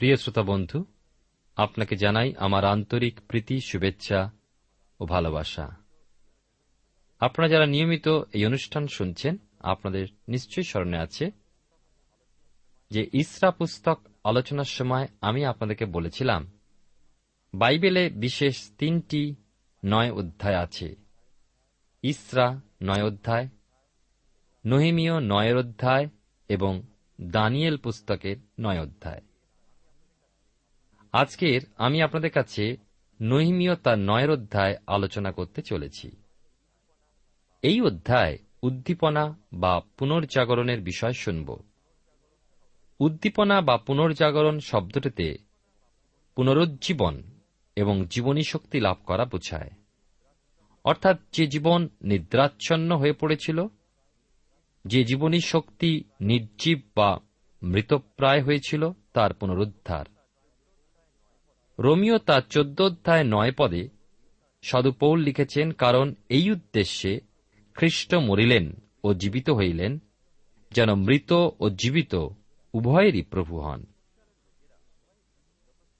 প্রিয় শ্রোতা বন্ধু, আপনাকে জানাই আমার আন্তরিক প্রীতি, শুভেচ্ছা ও ভালোবাসা। আপনারা যারা নিয়মিত এই অনুষ্ঠান শুনছেন, আপনাদের নিশ্চয়ই স্মরণে আছে যে ইসরা পুস্তক আলোচনার সময় আমি আপনাদেরকে বলেছিলাম বাইবেলে বিশেষ 3টি 9 অধ্যায় আছে। ইসরা 9 অধ্যায়, নহিমিয় 9 অধ্যায় এবং দানিয়েল পুস্তকের 9 অধ্যায়। আজকের আমি আপনাদের কাছে নহিমিয় তার 9 অধ্যায় আলোচনা করতে চলেছি। এই অধ্যায় উদ্দীপনা বা পুনর্জাগরণের বিষয় শুনব। উদ্দীপনা বা পুনর্জাগরণ শব্দটিতে পুনরুজ্জীবন এবং জীবনী শক্তি লাভ করা বোঝায়, অর্থাৎ যে জীবন নিদ্রাচ্ছন্ন হয়ে পড়েছিল, যে জীবনী শক্তি নির্জীব বা মৃতপ্রায় হয়েছিল তার পুনরুদ্ধার। রোমীয় তার 14 অধ্যায় 9 পদে সাধু পৌল লিখেছেন, কারণ এই উদ্দেশ্যে খ্রিস্ট মরিলেন ও জীবিত হইলেন, যেন মৃত ও জীবিত উভয়েরই প্রভু হন।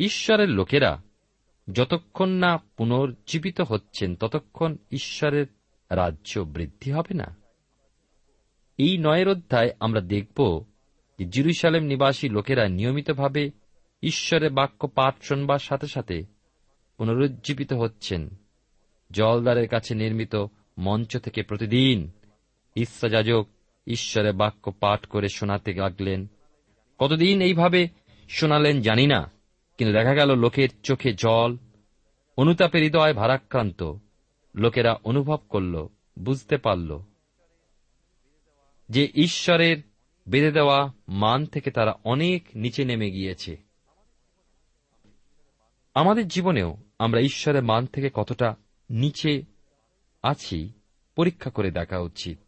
ঈশ্বরের লোকেরা যতক্ষণ না পুনর্জীবিত হচ্ছেন ততক্ষণ ঈশ্বরের রাজ্য বৃদ্ধি হবে না। এই 9 অধ্যায় আমরা দেখব যে জিরুসালেম নিবাসী লোকেরা নিয়মিতভাবে ঈশ্বরের বাক্য পাঠ শোনবার সাথে সাথে পুনরুজ্জীবিত হচ্ছেন জলদ্বারের কাছে নির্মিত মঞ্চ থেকে প্রতিদিন ইসরা যাজক ঈশ্বরের বাক্য পাঠ করে শোনাতে লাগলেন। কতদিন এইভাবে শোনালেন জানি না, কিন্তু দেখা গেল লোকের চোখে জল, অনুতাপের হৃদয় ভারাক্রান্ত। লোকেরা অনুভব করল, বুঝতে পারল যে ঈশ্বরের বেঁধে দেওয়া মান থেকে তারা অনেক নিচে নেমে গিয়েছে। আমাদের জীবনেও আমরা ঈশ্বরের মান থেকে কতটা নিচে আছি পরীক্ষা করে দেখা উচিত।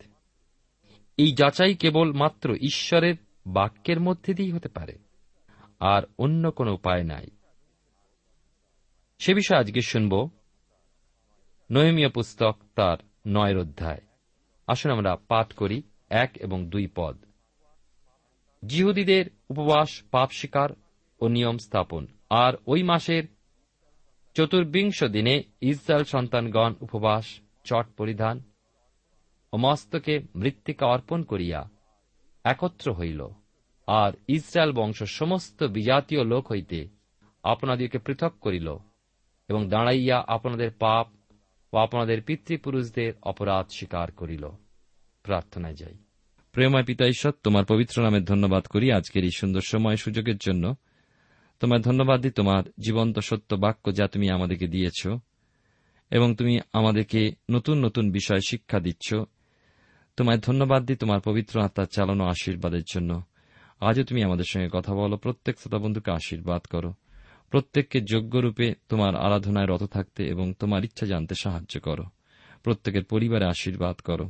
এই যাচাই কেবল মাত্র ঈশ্বরের বাক্যের মধ্যে দিয়েই হতে পারে, আর অন্য কোনো উপায় নাই। সে বিষয়ে আজকে শুনব নহিমিয় পুস্তক তার 9 অধ্যায়। আসুন আমরা পাঠ করি 1 এবং 2 পদ। যিহুদীদের উপবাস, পাপ স্বীকার ও নিয়ম স্থাপন। আর ওই মাসের ৪৪ দিনে ইসরায়েল সন্তানগণ উপবাস, চট পরিধান ও মস্তকে মৃত্তিকা অর্পণ করিয়া একত্র হইল। আর ইসরায়েল বংশ সমস্ত বিজাতীয় লোক হইতে আপনাদিওকে পৃথক করিল এবং দাঁড়াইয়া আপনাদের পাপ ও আপনাদের পিতৃপুরুষদের অপরাধ স্বীকার করিল। প্রার্থনায় যাই। প্রেমময় পিতা ঈশ্বর, তোমার পবিত্র নামে ধন্যবাদ করি আজকের এই সুন্দর সময় সুযোগের জন্য। তোমার ধন্যবাদ দিই তোমার জীবন্ত সত্য বাক্য যা তুমি আমাদেরকে দিয়েছ, এবং তুমি আমাদেরকে নতুন নতুন বিষয় শিক্ষা দিচ্ছ। তোমায় ধন্যবাদ দিই তোমার পবিত্র আত্মার চালানো আশীর্বাদের জন্য। আজও তুমি আমাদের সঙ্গে কথা বলো। প্রত্যেক শ্রোতা বন্ধুকে আশীর্বাদ করো। প্রত্যেককে যোগ্যরূপে তোমার আরাধনায় রত থাকতে এবং তোমার ইচ্ছা জানতে সাহায্য করো। প্রত্যেকের পরিবারে আশীর্বাদ করো।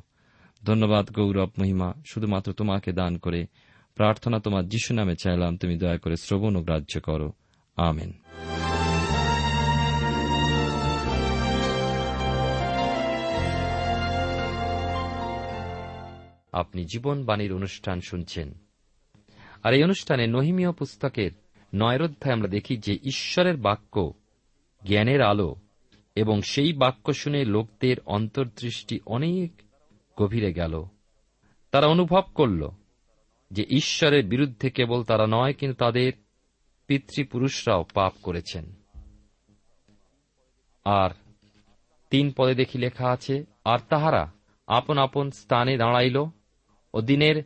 ধন্যবাদ, গৌরব, মহিমা শুধুমাত্র তোমাকে দান করে প্রার্থনা তোমার যীশু নামে চাইলাম। তুমি দয়া করে শ্রবণ ও গ্রাহ্য করো। আমেন। আপনি জীবনবাণীর অনুষ্ঠান শুনছেন, আর এই অনুষ্ঠানে নহিমিয় পুস্তকের 9 অধ্যায়ে আমরা দেখি যে ঈশ্বরের বাক্য জ্ঞানের আলো, এবং সেই বাক্য শুনে লোকদের অন্তর্দৃষ্টি অনেক গভীরে গেল। তারা অনুভব করল যে ঈশ্বরের বিরুদ্ধে কেবল তারা নয়, কিন্তু তাদের পিতৃপুরুষরাও পাপ করেছেন। আর 3 পদে দেখি লেখা আছে, আর তাহারা আপন আপন স্থানে দাঁড়াইল ও দিনের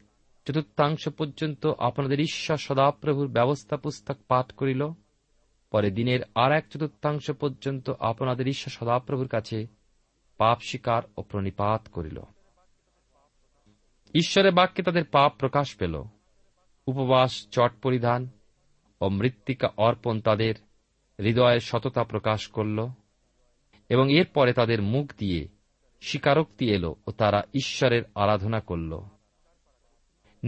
৪/৪ পর্যন্ত আপনাদের ঈশ্বর সদাপ্রভুর ব্যবস্থা পুস্তক পাঠ করিল। পরে দিনের আর ১/৪ পর্যন্ত আপনাদের ঈশ্বর সদাপ্রভুর কাছে পাপ স্বীকার ও প্রণিপাত করিল। ঈশ্বরের বাক্যে তাদের পাপ প্রকাশ পেল। উপবাস, চট পরিধান ও মৃত্তিকা অর্পণ তাদের হৃদয়ের সততা প্রকাশ করল, এবং এরপরে তাদের মুখ দিয়ে স্বীকারোক্তি এল ও তারা ঈশ্বরের আরাধনা করল।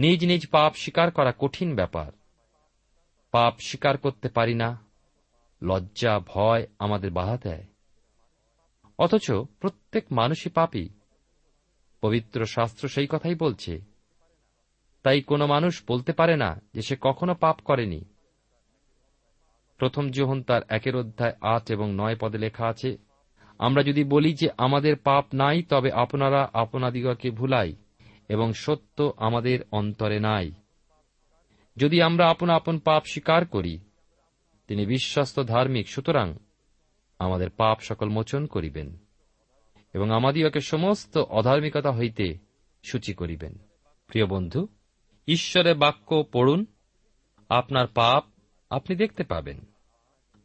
নিজ নিজ পাপ স্বীকার করা কঠিন ব্যাপার। পাপ স্বীকার করতে পারি না, লজ্জা, ভয় আমাদের বাধা দেয়। অথচ প্রত্যেক মানুষই পাপী। পবিত্র শাস্ত্র সেই কথাই বলছে। তাই কোনো মানুষ বলতে পারে না যে সে কখনো পাপ করেনি। প্রথম যোহন তার 1 অধ্যায় 8 এবং 9 পদে লেখা আছে, আমরা যদি বলি যে আমাদের পাপ নাই, তবে আপনারা আপনাদিগকে ভুলাই এবং সত্য আমাদের অন্তরে নাই। যদি আমরা আপন আপন পাপ স্বীকার করি, তিনি বিশ্বস্ত ধার্মিক, সুতরাং আমাদের পাপ সকল মোচন করিবেন এবং আমাদিগকে সমস্ত অধার্মিকতা হইতে সূচি করিবেন। প্রিয় বন্ধু, ঈশ্বরের বাক্য পড়ুন, আপনার পাপ আপনি দেখতে পাবেন।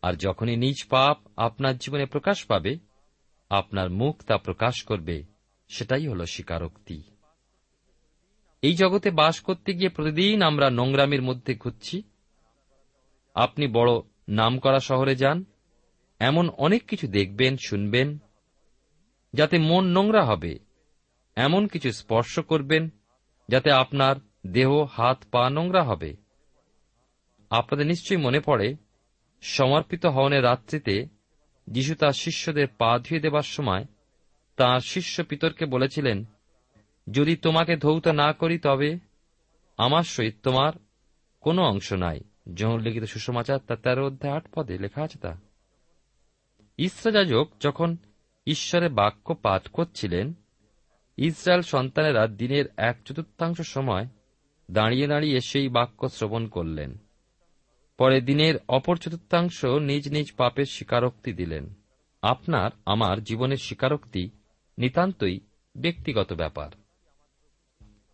আর যখনই নিজ পাপ আপনার জীবনে প্রকাশ পাবে, আপনার মুখ তা প্রকাশ করবে। সেটাই হল স্বীকারোক্তি। এই জগতে বাস করতে গিয়ে প্রতিদিন আমরা নোংরামির মধ্যে ঘুরছি। আপনি বড় নামকরা শহরে যান, এমন অনেক কিছু দেখবেন, শুনবেন যাতে মন নোংরা হবে। এমন কিছু স্পর্শ করবেন যাতে আপনার দেহ, হাত, পা নোংরা হবে। আপনাদের নিশ্চয়ই মনে পড়ে, সমর্পিত হওনের রাত্রিতে যীশু তাঁর শিষ্যদের পা ধুয়ে দেবার সময় তাঁর শিষ্য পিতরকে বলেছিলেন, যদি তোমাকে ধৌত না করি, তবে আমার সহিত তোমার কোনো অংশ নাই। যোহন লিখিত সুসমাচার তার 13 অধ্যায় 8 পদে লেখা আছে তা। ইসরা যাজক যখন ঈশ্বরের বাক্য পাঠ করছিলেন, ইসরায়েল সন্তানেরা দিনের ১/৪ সময় দাঁড়িয়ে দাঁড়িয়ে সেই বাক্য শ্রবণ করলেন। পরে দিনের অপর ৪/৪ নিজ নিজ পাপের স্বীকারোক্তি দিলেন। আপনার আমার জীবনের স্বীকারোক্তি নিতান্তই ব্যক্তিগত ব্যাপার।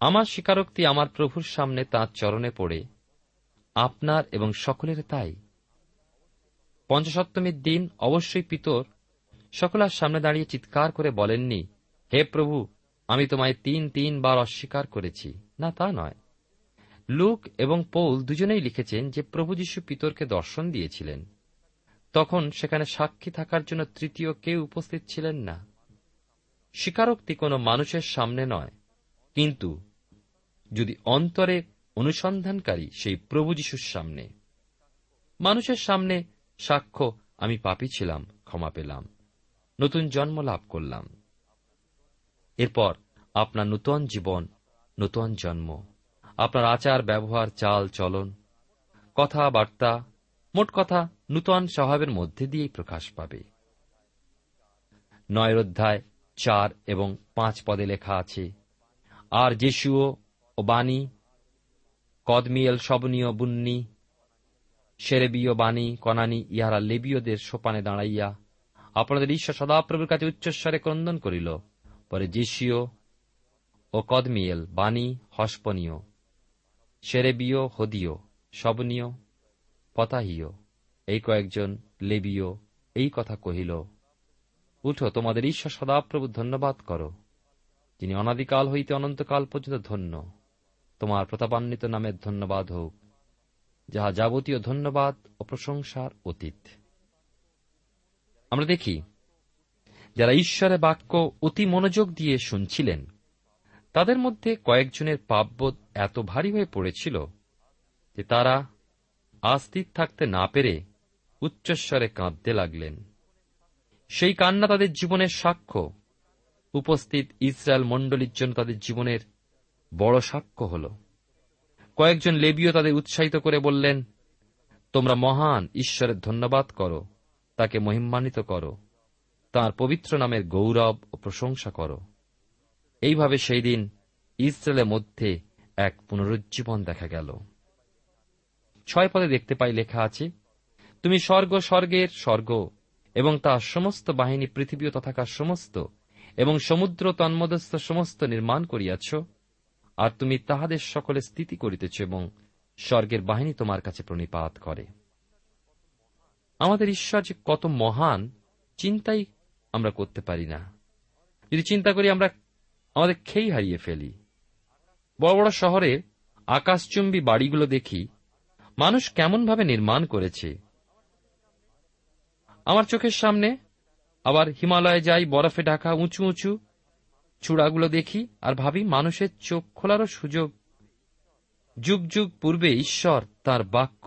আমার স্বীকারোক্তি আমার প্রভুর সামনে তাঁর চরণে পড়ে, আপনার এবং সকলের তাই। পঞ্চসপ্তমীর দিন অবশ্যই পিতর সকলের সামনে দাঁড়িয়ে চিৎকার করে বলেননি, হে প্রভু, আমি তোমায় ৩ বার অস্বীকার করেছি। না, তা নয়। লুক এবং পৌল দুজনেই লিখেছেন যে প্রভু যীশু পিতরকে দর্শন দিয়েছিলেন। তখন সেখানে সাক্ষী থাকার জন্য তৃতীয় কেউ উপস্থিত ছিলেন না। স্বীকারোক্তি কোনো মানুষের সামনে নয়, কিন্তু যদি অন্তরে অনুসন্ধানকারী সেই প্রভু যীশুর সামনে। মানুষের সামনে সাক্ষ্য, আমি পাপী ছিলাম, ক্ষমা পেলাম, নতুন জন্ম লাভ করলাম। এরপর আপনার নূতন জীবন, নূতন জন্ম, আপনার আচার ব্যবহার, চাল চলন, কথাবার্তা, মোট কথা নূতন স্বভাবের মধ্যে দিয়েই প্রকাশ পাবে। 9 অধ্যায় 4 এবং 5 পদে লেখা আছে, আর যেশূয় ও বাণী, কদমিয়েল, সবনীয়, বুন্নি, শেরেবিয় বাণী, কনানী, ইহারা লেবীয়দের সোপানে দাঁড়াইয়া আপনাদের ঈশ্বর সদাপ্রভুর কাছে উচ্চস্বরে ক্রন্দন করিল। পরে যেশূয় ও কদমিয়েল, বাণী, হসপনীয়, শেরেবিয়, হদীয়, সবনীয়, পতাহিয়, এই কয়েকজন লেবীয় এই কথা কহিল, উঠো, তোমাদের ঈশ্বর সদাপ্রভু ধন্যবাদ করো, যিনি অনাদিকাল হইতে অনন্তকাল পর্যন্ত ধন্য। তোমার প্রতাপান্বিত নামের ধন্যবাদ হোক, যাহা যাবতীয় ধন্যবাদ ও প্রশংসার অতীত। আমরা দেখি, যারা ঈশ্বরের বাক্য অতি মনোযোগ দিয়ে শুনছিলেন, তাদের মধ্যে কয়েকজনের পাপবোধ এত ভারী হয়ে পড়েছিল যে তারা আস্থির থাকতে না পেরে উচ্চস্বরে কাঁদতে লাগলেন। সেই কান্না তাদের জীবনের সাক্ষ্য। উপস্থিত ইসরায়েল মণ্ডলীর জন্য তাদের জীবনের বড় সাক্ষ্য হল। কয়েকজন লেবীয় তাদের উৎসাহিত করে বললেন, তোমরা মহান ঈশ্বরের ধন্যবাদ করো, তাকে মহিমান্বিত করো, তাঁর পবিত্র নামের গৌরব ও প্রশংসা করো। এইভাবে সেই দিন ইসরায়েলের মধ্যে এক পুনরুজ্জীবন দেখা গেল। 6 পদে দেখতে পাই লেখা আছে, তুমি স্বর্গ, স্বর্গের স্বর্গ এবং তার সমস্ত বাহিনী, পৃথিবীও তথাকার সমস্ত এবং সমুদ্র তন্মধ্যস্থ সমস্ত নির্মাণ করিয়াছ, আর তুমি তাহাদের সকলে স্থিতি করিতেছ, এবং স্বর্গের বাহিনী তোমার কাছে প্রণিপাত করে। আমাদের ঈশ্বর যে কত মহান, চিন্তাই আমরা করতে পারি না। যদি চিন্তা করি, আমরা আমাদের খেই হারিয়ে ফেলি। বড় বড় শহরে আকাশচুম্বী বাড়িগুলো দেখি মানুষ কেমনভাবে নির্মাণ করেছে। আমার চোখের সামনে আবার হিমালয়ে যাই, বরফে ঢাকা উঁচু উঁচু চূড়াগুলো দেখি আর ভাবি, মানুষের চোখ খোলারও সুযোগ যুগ যুগ পূর্বে ঈশ্বর তাঁর বাক্য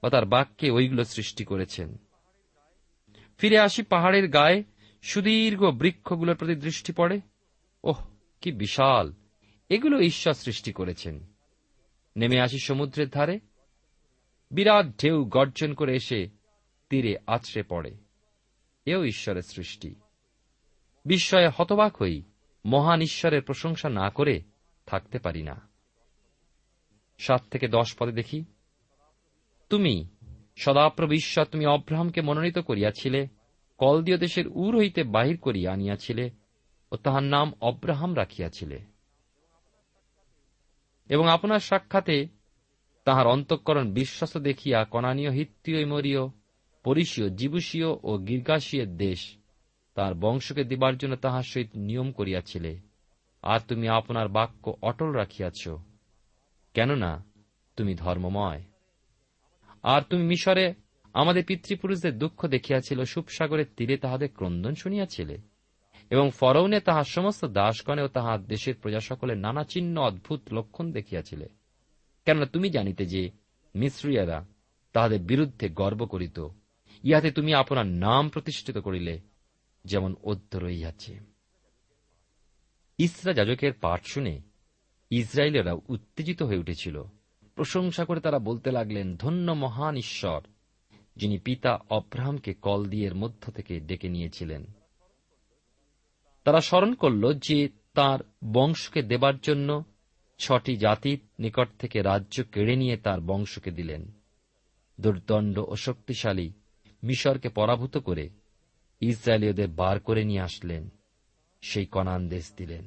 বা তাঁর বাক্যে ওইগুলো সৃষ্টি করেছেন। ফিরে আসি পাহাড়ের গায়ে সুদীর্ঘ বৃক্ষগুলোর প্রতি দৃষ্টি পড়ে, ওহ কি বিশাল, এগুলো ঈশ্বর সৃষ্টি করেছেন। নেমে আসি সমুদ্রের ধারে, বিরাট ঢেউ গর্জন করে এসে তীরে আছড়ে পড়ে, এও ঈশ্বরের সৃষ্টি। বিস্ময়ে হতবাক হই, মহান ঈশ্বরের প্রশংসা না করে থাকতে পারি না। 7 থেকে 10 পদে দেখি, তুমি সদাপ্রভু ঈশ্বর, তুমি আব্রাহামকে মনোনীত করিয়াছিলে, কলদীয় দেশের উর হইতে বাহির করিয়া আনিয়াছিলে ও তাহার নাম আব্রাহাম রাখিয়াছিলে, এবং আপনার সাক্ষাতে তাহার অন্তঃকরণ বিশ্বাস দেখিয়া কনানীয়, হিত্তীয়, ইমোরীয়, পরিষীয়, জীবুষীয় ও গির্গাশীয়ের দেশ তাঁর বংশকে দিবার জন্য তাহার সহিত নিয়ম করিয়াছিলে। আর তুমি আপনার বাক্য অটল রাখিয়াছ, কেননা তুমি ধর্মময়। আর তুমি মিশরে আমাদের পিতৃপুরুষদের দুঃখ দেখিয়াছিল, সুপসাগরের তীরে তাহাদের ক্রন্দন শুনিয়াছিলে, এবং ফরৌনে তাহার সমস্ত দাসকণে ও তাহার দেশের প্রজা সকলে নানা চিহ্ন অদ্ভুত লক্ষণ দেখিয়াছিলে, কেননা তুমি জানিতে যে মিশরীয়রা তাহাদের বিরুদ্ধে গর্ব করিত। ইহাতে তুমি আপনার নাম প্রতিষ্ঠিত করিলে, যেমন অদ্য রহিয়াছে। ইসরা যাজকের পাঠ শুনে ইসরায়েলেরা উত্তেজিত হয়ে উঠেছিল। প্রশংসা করে তারা বলতে লাগলেন, ধন্য মহান ঈশ্বর, যিনি পিতা আব্রাহামকে কলদীয়ের মধ্য থেকে ডেকে নিয়েছিলেন। তারা স্মরণ করল যে তাঁর বংশকে দেবার জন্য 6টি জাতির নিকট থেকে রাজ্য কেড়ে নিয়ে তাঁর বংশকে দিলেন। দুর্দণ্ড ও শক্তিশালী মিশরকে পরাভূত করে ইসরায়েলীয়দের বার করে নিয়ে আসলেন, সেই কনান দেশ দিলেন,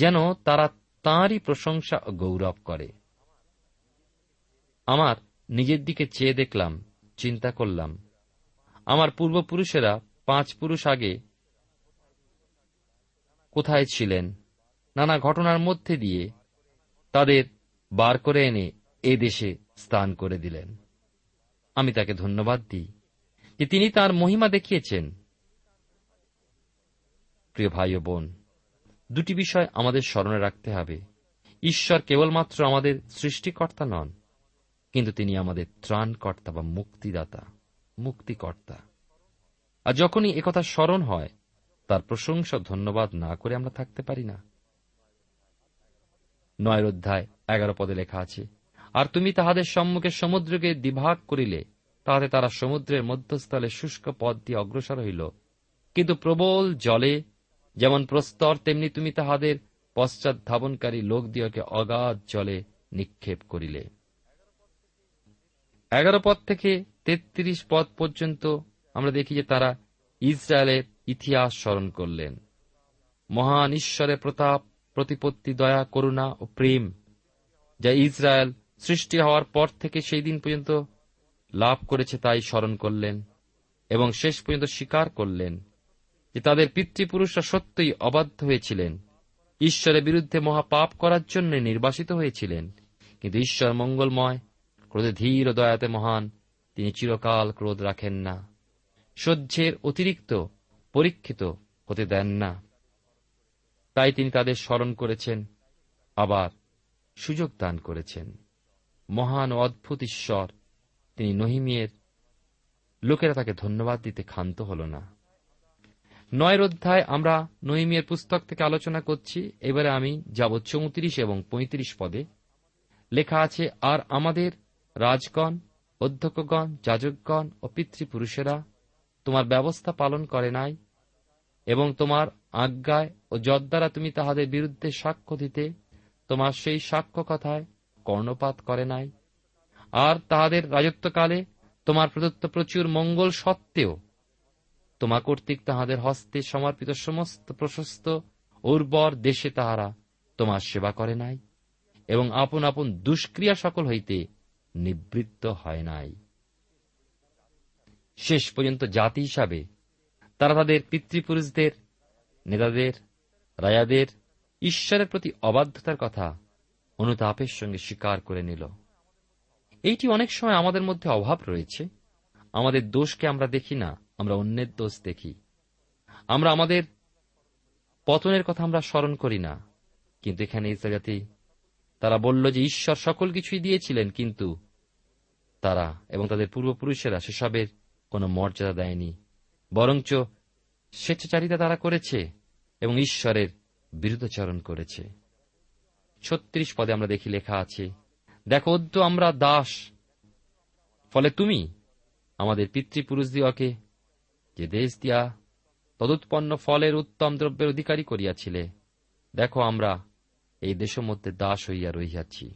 যেন তারা তাঁরই প্রশংসা ও গৌরব করে। আমার নিজের দিকে চেয়ে দেখলাম, চিন্তা করলাম, আমার পূর্বপুরুষেরা 5 পুরুষ আগে কোথায় ছিলেন, নানা ঘটনার মধ্যে দিয়ে তাদের বার করে এনে এ দেশে স্থান করে দিলেন। আমি তাকে ধন্যবাদ দিই যে তিনি তাঁর মহিমা দেখিয়েছেন। প্রিয় ভাই ও বোন, 2টি বিষয় আমাদের স্মরণে রাখতে হবে। ঈশ্বর কেবলমাত্র আমাদের সৃষ্টিকর্তা নন, কিন্তু তিনি আমাদের ত্রাণকর্তা বা মুক্তিদাতা, মুক্তিকর্তা। আর যখনই একথা স্মরণ হয়, তার প্রশংসা ধন্যবাদ না করে আমরা থাকতে পারি না। 9 অধ্যায় 11 পদে লেখা আছে, আর তুমি তাহাদের সম্মুখে সমুদ্রকে দ্বিভাগ করিলে, তাহাতে তারা সমুদ্রের মধ্যস্থলে শুষ্ক পথ দিয়ে অগ্রসর হইল, কিন্তু প্রবল জলে যেমন প্রস্তর, তেমনি তুমি তাহাদের পশ্চাৎ ধাবনকারী লোকদিওকে অগাধ জলে নিক্ষেপ করিলে। 11 পদ থেকে 33 পদ পর্যন্ত আমরা দেখি যে তারা ইসরায়েলের ইতিহাস স্মরণ করলেন। মহান ঈশ্বরের প্রতাপ, প্রতিপত্তি, দয়া, করুণা ও প্রেম, যা ইসরায়েল সৃষ্টি হওয়ার পর থেকে সেই দিন পর্যন্ত লাভ করেছে, তাই স্মরণ করলেন এবং শেষ পর্যন্ত স্বীকার করলেন যে তাদের পিতৃপুরুষরা সত্যই অবাধ্য হয়েছিলেন, ঈশ্বরের বিরুদ্ধে মহাপাপ করার জন্য নির্বাসিত হয়েছিলেন। কিন্তু ঈশ্বর মঙ্গলময়, ক্রোধে ধীর ও দয়াতে মহান, তিনি চিরকাল ক্রোধ রাখেন না, সহ্যের অতিরিক্ত পরীক্ষিত হতে দেন না, তাই তিনি তাদের স্মরণ করেছেন, আবার সুযোগ দান করেছেন। মহান ও অদ্ভুত ঈশ্বর, তিনি নহিমিয়ের লোকেরা তাকে ধন্যবাদ দিতে ক্ষান্ত হল না। 9 অধ্যায় আমরা নহিমিয়ের পুস্তক থেকে আলোচনা করছি। এবারে আমি যাব 34 এবং 35 পদে। লেখা আছে, আর আমাদের রাজগণ, অধ্যক্ষগণ, যাজকগণ ও পিতৃপুরুষেরা তোমার ব্যবস্থা পালন করে নাই, এবং তোমার আজ্ঞায় ও যত দ্বারা তুমি তাহাদের বিরুদ্ধে সাক্ষ্য দিতে, তোমার সেই সাক্ষ্য কথায় কর্ণপাত করে নাই। আর তাহাদের রাজত্বকালে তোমার প্রদত্ত প্রচুর মঙ্গল সত্ত্বেও তোমার কর্তৃক তাহাদের হস্তে সমর্পিত সমস্ত প্রশস্ত উর্বর দেশে তাহারা তোমার সেবা করে নাই, এবং আপন আপন দুষ্ক্রিয়া সকল হইতে নিবৃত্ত হয় নাই। শেষ পর্যন্ত জাতি হিসাবে তারা তাদের পিতৃপুরুষদের, নেতাদের, রাজাদের ঈশ্বরের প্রতি অবাধ্যতার কথা অনুতাপের সঙ্গে স্বীকার করে নিল। এইটি অনেক সময় আমাদের মধ্যে অভাব রয়েছে। আমাদের দোষকে আমরা দেখি না, আমরা অন্যের দোষ দেখি। আমরা আমাদের পতনের কথা আমরা স্মরণ করি না। কিন্তু এখানে ইসরা জাতি, তারা বলল যে ঈশ্বর সকল কিছুই দিয়েছিলেন, কিন্তু তারা এবং তাদের পূর্বপুরুষেরা সেসবের কোনো মর্যাদা দেয়নি, বরঞ্চ স্বেচ্ছাচারিতা তারা করেছে এবং ঈশ্বরের বিরুদ্ধাচরণ করেছে। 36 পদে আমরা দেখি, লেখা আছে, দেখো অদ্য আমরা দাস, ফলে তুমি আমাদের পিতৃপুরুষদিগকে যে দেশ দিয়া তদুৎপন্ন ফলের উত্তম দ্রব্যের অধিকারী করিয়াছিলে, দেখো আমরা এই দেশের মধ্যে দাস হইয়া রহিয়াছি।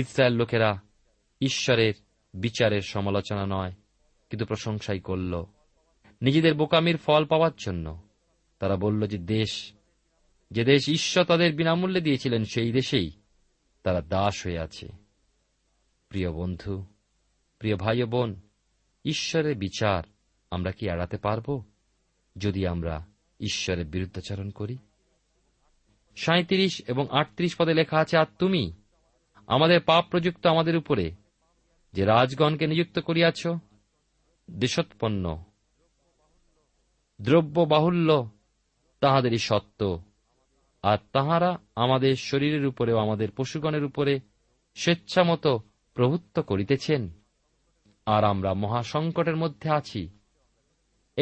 ইসরায়েল লোকেরা ঈশ্বরের বিচারের সমালোচনা নয়, কিন্তু প্রশংসাই করল নিজেদের বোকামির ফল পাওয়ার জন্য। তারা বলল যে দেশ ঈশ্বর তাদের বিনামূল্যে দিয়েছিলেন, সেই দেশেই তারা দাস হয়ে আছে। প্রিয় বন্ধু, প্রিয় ভাই ও বোন, ঈশ্বরের বিচার আমরা কি এড়াতে পারব যদি আমরা ঈশ্বরের বিরুদ্ধাচরণ করি? 37 এবং 38 পদে লেখা আছে, আর তুমি আমাদের পাপ প্রযুক্ত আমাদের উপরে যে রাজগণকে নিযুক্ত করিয়াছ, দেশোৎপন্ন দ্রব্য বাহুল্য তাহাদেরই সত্ত্ব, আর তাহারা আমাদের শরীরের উপরে ও আমাদের পশুগণের উপরে স্বেচ্ছামত প্রভুত্ব করিতেছেন, আর আমরা মহাসংকটের মধ্যে আছি।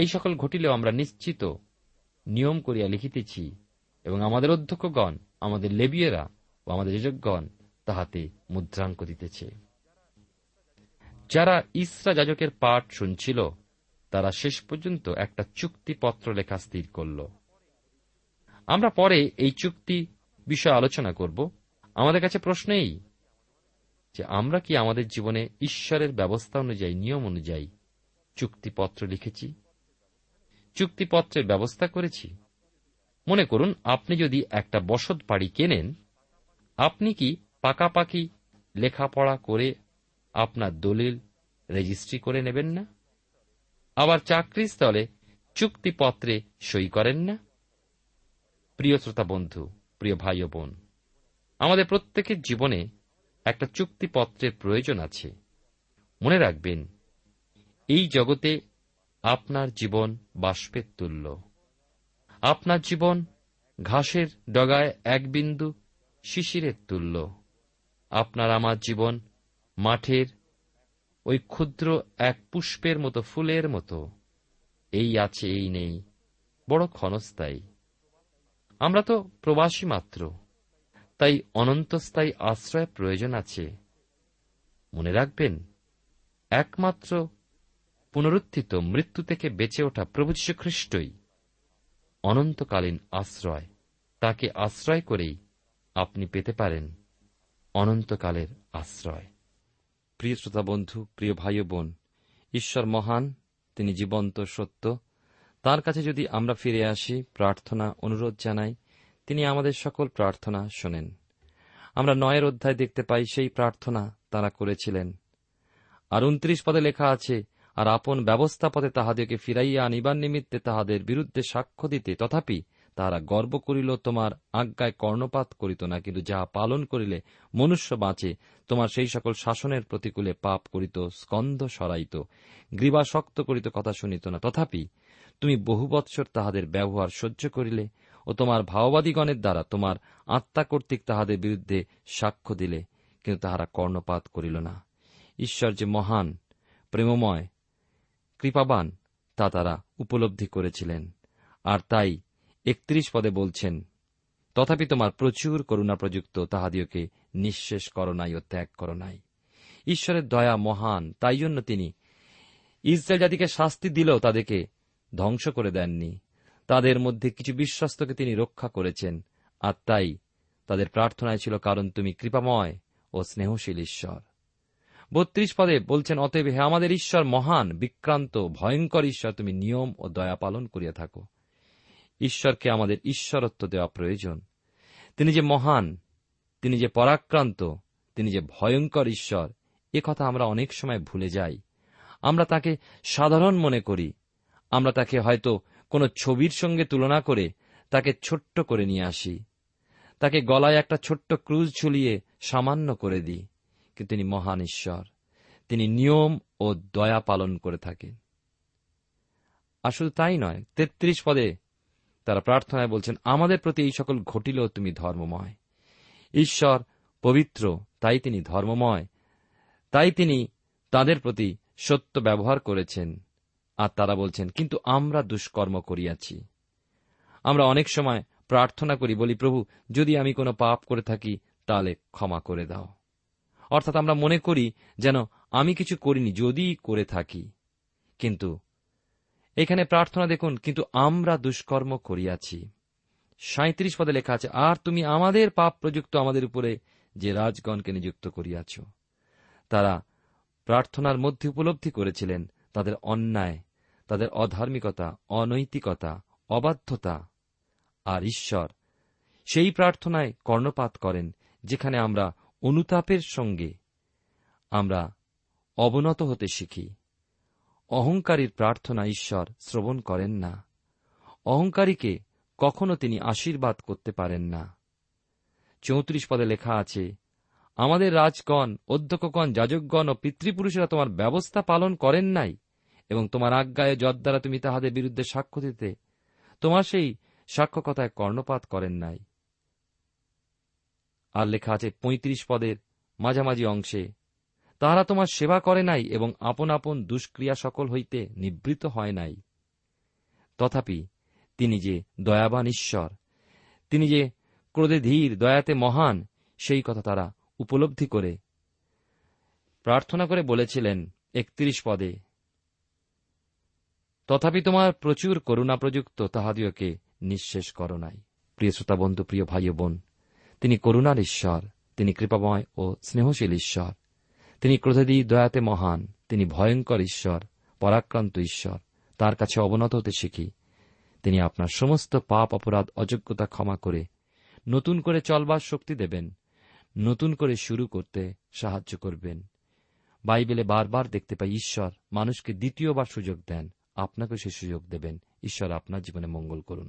এই সকল ঘটিলেও আমরা নিশ্চিত নিয়ম করিয়া লিখিতেছি, এবং আমাদের অধ্যক্ষগণ, আমাদের লেবীয়রা ও আমাদের যাজকগণ তাহাতে মুদ্রাঙ্ক দিতেছে। যারা ইসরা যাজকের পাঠ শুনছিল, তারা শেষ পর্যন্ত একটা চুক্তিপত্র লেখা স্থির করল। আমরা পরে এই চুক্তি বিষয়ে আলোচনা করব। আমাদের কাছে প্রশ্ন এই যে, আমরা কি আমাদের জীবনে ঈশ্বরের ব্যবস্থা অনুযায়ী, নিয়ম অনুযায়ী চুক্তিপত্র লিখেছি, চুক্তিপত্রের ব্যবস্থা করেছি। মনে করুন, আপনি যদি একটা বসত বাড়ি কেনেন, আপনি কি পাকাপাকি লেখাপড়া করে আপনার দলিল রেজিস্ট্রি করে নেবেন না? আবার চাকরিস্থলে চুক্তিপত্রে সই করেন না? প্রিয় শ্রোতা বন্ধু, প্রিয় ভাই ও বোন, আমাদের প্রত্যেকের জীবনে একটা চুক্তিপত্রের প্রয়োজন আছে। মনে রাখবেন, এই জগতে আপনার জীবন বাষ্পের তুল্য, আপনার জীবন ঘাসের ডগায় এক বিন্দু শিশিরের তুল্য, আপনার আমার জীবন মাঠের ওই ক্ষুদ্র এক পুষ্পের মতো, ফুলের মতো, এই আছে এই নেই, বড় ক্ষণস্থায়ী। আমরা তো প্রবাসী মাত্র, তাই অনন্তস্থায়ী আশ্রয় প্রয়োজন আছে। মনে রাখবেন, একমাত্র পুনরুত্থিত, মৃত্যু থেকে বেঁচে ওঠা প্রভু যীশু খ্রিস্টই অনন্তকালীন আশ্রয়। তাকে আশ্রয় করেই আপনি পেতে পারেন অনন্তকালের আশ্রয়। প্রিয় শ্রোতা বন্ধু, প্রিয় ভাই ও বোন, ঈশ্বর মহান, তিনি জীবন্ত সত্য। তার কাছে যদি আমরা ফিরে আসি, প্রার্থনা অনুরোধ জানাই, তিনি আমাদের সকল প্রার্থনা শোনেন। আমরা 9 অধ্যায় দেখতে পাই সেই প্রার্থনা তারা করেছিলেন। আর 29 পদে লেখা আছে, আর আপন ব্যবস্থাপদে তাহাদেরকে ফিরাইয়া আনিবার নিমিত্তে তাহাদের বিরুদ্ধে সাক্ষ্য দিতে, তথাপি তাহারা গর্ব করিল, তোমার আজ্ঞায় কর্ণপাত করিত না, কিন্তু যাহা পালন করিলে মনুষ্য বাঁচে, তোমার সেই সকল শাসনের প্রতিকূলে পাপ করিত, স্কন্ধ সরাইত, গ্রীবা শক্ত করিত, কথা শুনিত না। তথাপি তুমি বহু বৎসর তাহাদের ব্যবহার সহ্য করিলে ও তোমার ভাববাদীগণের দ্বারা তোমার আত্মা কর্তৃক তাহাদের বিরুদ্ধে সাক্ষ্য দিলে, কিন্তু তাহারা কর্ণপাত করিল না। ঈশ্বর যে মহান, প্রেমময়, কৃপাবান, তা তারা উপলব্ধি করেছিলেন। আর তাই 31 পদে বলছেন, তথাপি তোমার প্রচুর করুণা প্রযুক্ত, তাহাদিওকে নিঃশেষ করো নাই ও ত্যাগ করো নাই। ঈশ্বরের দয়া মহান, তাই জন্য তিনি ইসরায়েল জাতিকে শাস্তি দিলেও তাদেরকে ধ্বংস করে দেননি। তাদের মধ্যে কিছু বিশ্বস্তকে তিনি রক্ষা করেছেন। আর তাই তাদের প্রার্থনায় ছিল, কারণ তুমি কৃপাময় ও স্নেহশীল ঈশ্বর। 32 পদে বলছেন, অতএব হে আমাদের ঈশ্বর মহান, বিক্রান্ত ভয়ঙ্কর ঈশ্বর, তুমি নিয়ম ও দয়া পালন করিয়া থাকো। ঈশ্বরকে আমাদের ঈশ্বরত্ব দেওয়া প্রয়োজন। তিনি যে মহান, তিনি যে পরাক্রান্ত, তিনি যে ভয়ঙ্কর ঈশ্বর, এ কথা আমরা অনেক সময় ভুলে যাই। আমরা তাকে সাধারণ মনে করি। আমরা তাকে হয়তো কোনো ছবির সঙ্গে তুলনা করে তাকে ছোট্ট করে নিয়ে আসি, তাকে গলায় একটা ছোট্ট ক্রুজ ঝুলিয়ে সামান্য করে দিই। কিন্তু তিনি মহান ঈশ্বর, তিনি নিয়ম ও দয়া পালন করে থাকেন। আর শুধু তাই নয়, 33 পদে তারা প্রার্থনায় বলছেন, আমাদের প্রতি এই সকল ঘটিলেও তুমি ধর্মময়। ঈশ্বর পবিত্র, তাই তিনি ধর্মময়, তাই তিনি তাদের প্রতি সত্য ব্যবহার করেছেন। আর তারা বলছেন, কিন্তু আমরা দুষ্কর্ম করিয়াছি। আমরা অনেক সময় প্রার্থনা করি, বলি, প্রভু, যদি আমি কোনো পাপ করে থাকি তাহলে ক্ষমা করে দাও। অর্থাৎ আমরা মনে করি যেন আমি কিছু করিনি, যদি করে থাকি। কিন্তু এখানে প্রার্থনা দেখুন, কিন্তু আমরা দুষ্কর্ম করিয়াছি। 37 পদে লেখা আছে, আর তুমি আমাদের পাপ প্রযুক্ত আমাদের উপরে যে রাজগণকে নিযুক্ত করিয়াছ। তারা প্রার্থনার মধ্যে উপলব্ধি করেছিলেন তাদের অন্যায়, তাদের অধার্মিকতা, অনৈতিকতা, অবাধ্যতা। আর ঈশ্বর সেই প্রার্থনায় কর্ণপাত করেন, যেখানে আমরা অনুতাপের সঙ্গে আমরা অবনত হতে শিখি। অহংকারীর প্রার্থনা ঈশ্বর শ্রবণ করেন না। অহংকারীকে কখনো তিনি আশীর্বাদ করতে পারেন না। 34 পদে লেখা আছে, আমাদের রাজগণ, অধ্যক্ষগণ, যাজকগণ ও পিতৃপুরুষেরা তোমার ব্যবস্থা পালন করেন নাই, এবং তোমার আজ্ঞায় যদ্বারা তুমি তাহাদের বিরুদ্ধে সাক্ষ্য দিতে, তোমার সেই সাক্ষ্যকথায় কর্ণপাত করেন নাই। আর লেখা আছে 35 পদের মাঝামাঝি অংশে, তাহারা তোমার সেবা করে নাই এবং আপন আপন দুষ্ক্রিয়া সকল হইতে নিবৃত হয় নাই। তথাপি তিনি যে দয়াবান ঈশ্বর, তিনি যে ক্রোধে ধীর, দয়াতে মহান, সেই কথা তারা উপলব্ধি করে প্রার্থনা করে বলেছিলেন। 31 পদে, তথাপি তোমার প্রচুর করুণা প্রযুক্ত, তাহাদিওকে নিঃশেষ করো নাই। প্রিয় শ্রোতা বন্ধু, প্রিয় ভাই ও বোন, তিনি করুণার ঈশ্বর, তিনি কৃপাময় ও স্নেহশীল ঈশ্বর, তিনি ক্রোধে ধীর, দয়াতে মহান, তিনি ভয়ঙ্কর ঈশ্বর, পরাক্রান্ত ঈশ্বর, তার কাছে অবনত হতে শিখি। তিনি আপনার সমস্ত পাপ, অপরাধ, অযোগ্যতা ক্ষমা করে নতুন করে চলবার শক্তি দেবেন, নতুন করে শুরু করতে সাহায্য করবেন। বাইবেলে বারবার দেখতে পাই ঈশ্বর মানুষকে দ্বিতীয়বার সুযোগ দেন, আপনাকে সে সুযোগ দেবেন। ঈশ্বর আপনার জীবনে মঙ্গল করুন।